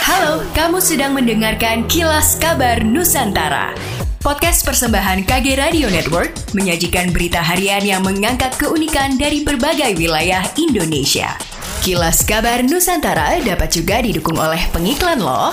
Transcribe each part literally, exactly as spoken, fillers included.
Halo, kamu sedang mendengarkan Kilas Kabar Nusantara. Podcast persembahan Kage Radio Network menyajikan berita harian yang mengangkat keunikan dari berbagai wilayah Indonesia. Kilas Kabar Nusantara dapat juga didukung oleh pengiklan loh.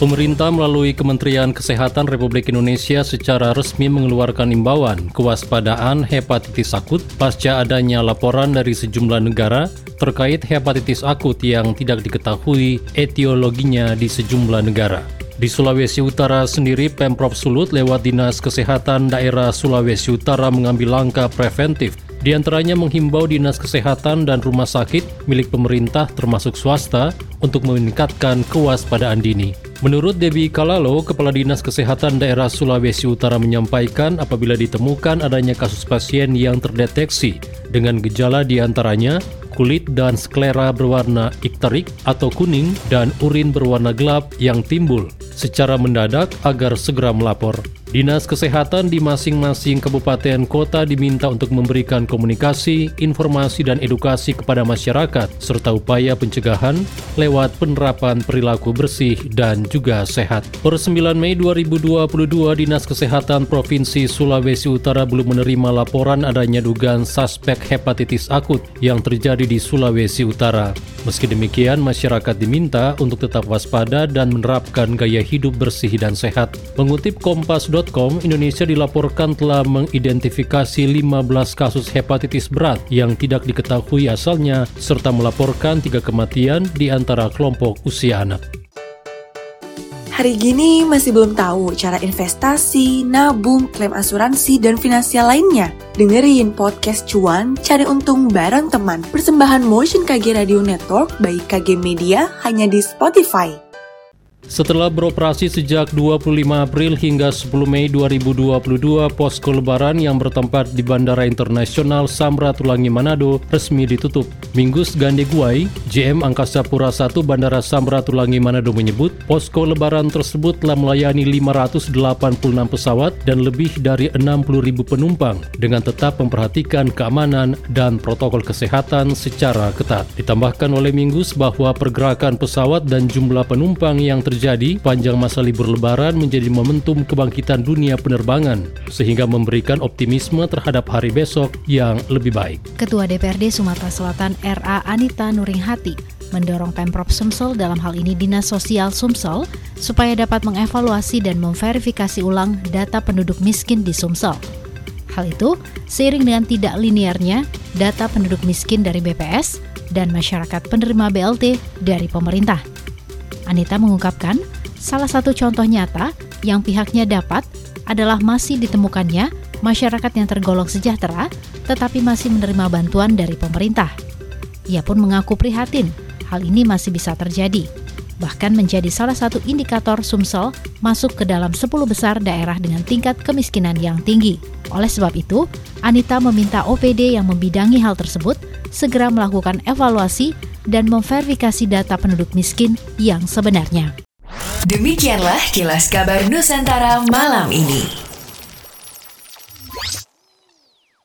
Pemerintah melalui Kementerian Kesehatan Republik Indonesia secara resmi mengeluarkan imbauan kewaspadaan hepatitis akut pasca adanya laporan dari sejumlah negara terkait hepatitis akut yang tidak diketahui etiologinya di sejumlah negara. Di Sulawesi Utara sendiri, Pemprov Sulut lewat Dinas Kesehatan Daerah Sulawesi Utara mengambil langkah preventif. Di antaranya menghimbau dinas kesehatan dan rumah sakit milik pemerintah termasuk swasta untuk meningkatkan kewaspadaan dini. Menurut Debbie Kalalo, Kepala Dinas Kesehatan Daerah Sulawesi Utara menyampaikan apabila ditemukan adanya kasus pasien yang terdeteksi dengan gejala diantaranya kulit dan sklera berwarna ikterik atau kuning dan urin berwarna gelap yang timbul secara mendadak agar segera melapor. Dinas Kesehatan di masing-masing kabupaten kota diminta untuk memberikan komunikasi, informasi, dan edukasi kepada masyarakat, serta upaya pencegahan lewat penerapan perilaku bersih dan juga sehat. Per sembilan Mei dua ribu dua puluh dua, Dinas Kesehatan Provinsi Sulawesi Utara belum menerima laporan adanya dugaan suspek hepatitis akut yang terjadi di Sulawesi Utara. Meski demikian, masyarakat diminta untuk tetap waspada dan menerapkan gaya hidup bersih dan sehat. Mengutip Kompas dot com, Indonesia dilaporkan telah mengidentifikasi lima belas kasus hepatitis berat yang tidak diketahui asalnya serta melaporkan tiga kematian di antara kelompok usia anak. Hari gini masih belum tahu cara investasi, nabung, klaim asuransi, dan finansial lainnya? Dengerin podcast Cuan, cari untung bareng teman. Persembahan Motion Kage Radio Network by Kage Media hanya di Spotify. Setelah beroperasi sejak dua puluh lima April hingga sepuluh Mei dua ribu dua puluh dua, posko lebaran yang bertempat di Bandara Internasional Sam Ratulangi Manado resmi ditutup. Minggus Gandeguai, J M Angkasa Pura I Bandara Sam Ratulangi Manado menyebut, posko lebaran tersebut telah melayani lima ratus delapan puluh enam pesawat dan lebih dari enam puluh ribu penumpang dengan tetap memperhatikan keamanan dan protokol kesehatan secara ketat. Ditambahkan oleh Minggus bahwa pergerakan pesawat dan jumlah penumpang yang terjadi Jadi, panjang masa libur lebaran menjadi momentum kebangkitan dunia penerbangan, sehingga memberikan optimisme terhadap hari besok yang lebih baik. Ketua D P R D Sumatera Selatan R A Anita Nuringhati mendorong Pemprov Sumsel, dalam hal ini Dinas Sosial Sumsel, supaya dapat mengevaluasi dan memverifikasi ulang data penduduk miskin di Sumsel. Hal itu seiring dengan tidak linearnya data penduduk miskin dari B P S dan masyarakat penerima B L T dari pemerintah. Anita mengungkapkan, salah satu contoh nyata yang pihaknya dapat adalah masih ditemukannya masyarakat yang tergolong sejahtera tetapi masih menerima bantuan dari pemerintah. Ia pun mengaku prihatin, hal ini masih bisa terjadi, bahkan menjadi salah satu indikator Sumsel masuk ke dalam sepuluh besar daerah dengan tingkat kemiskinan yang tinggi. Oleh sebab itu, Anita meminta O P D yang membidangi hal tersebut segera melakukan evaluasi dan memverifikasi data penduduk miskin yang sebenarnya. Demikianlah Kilas Kabar Nusantara malam ini.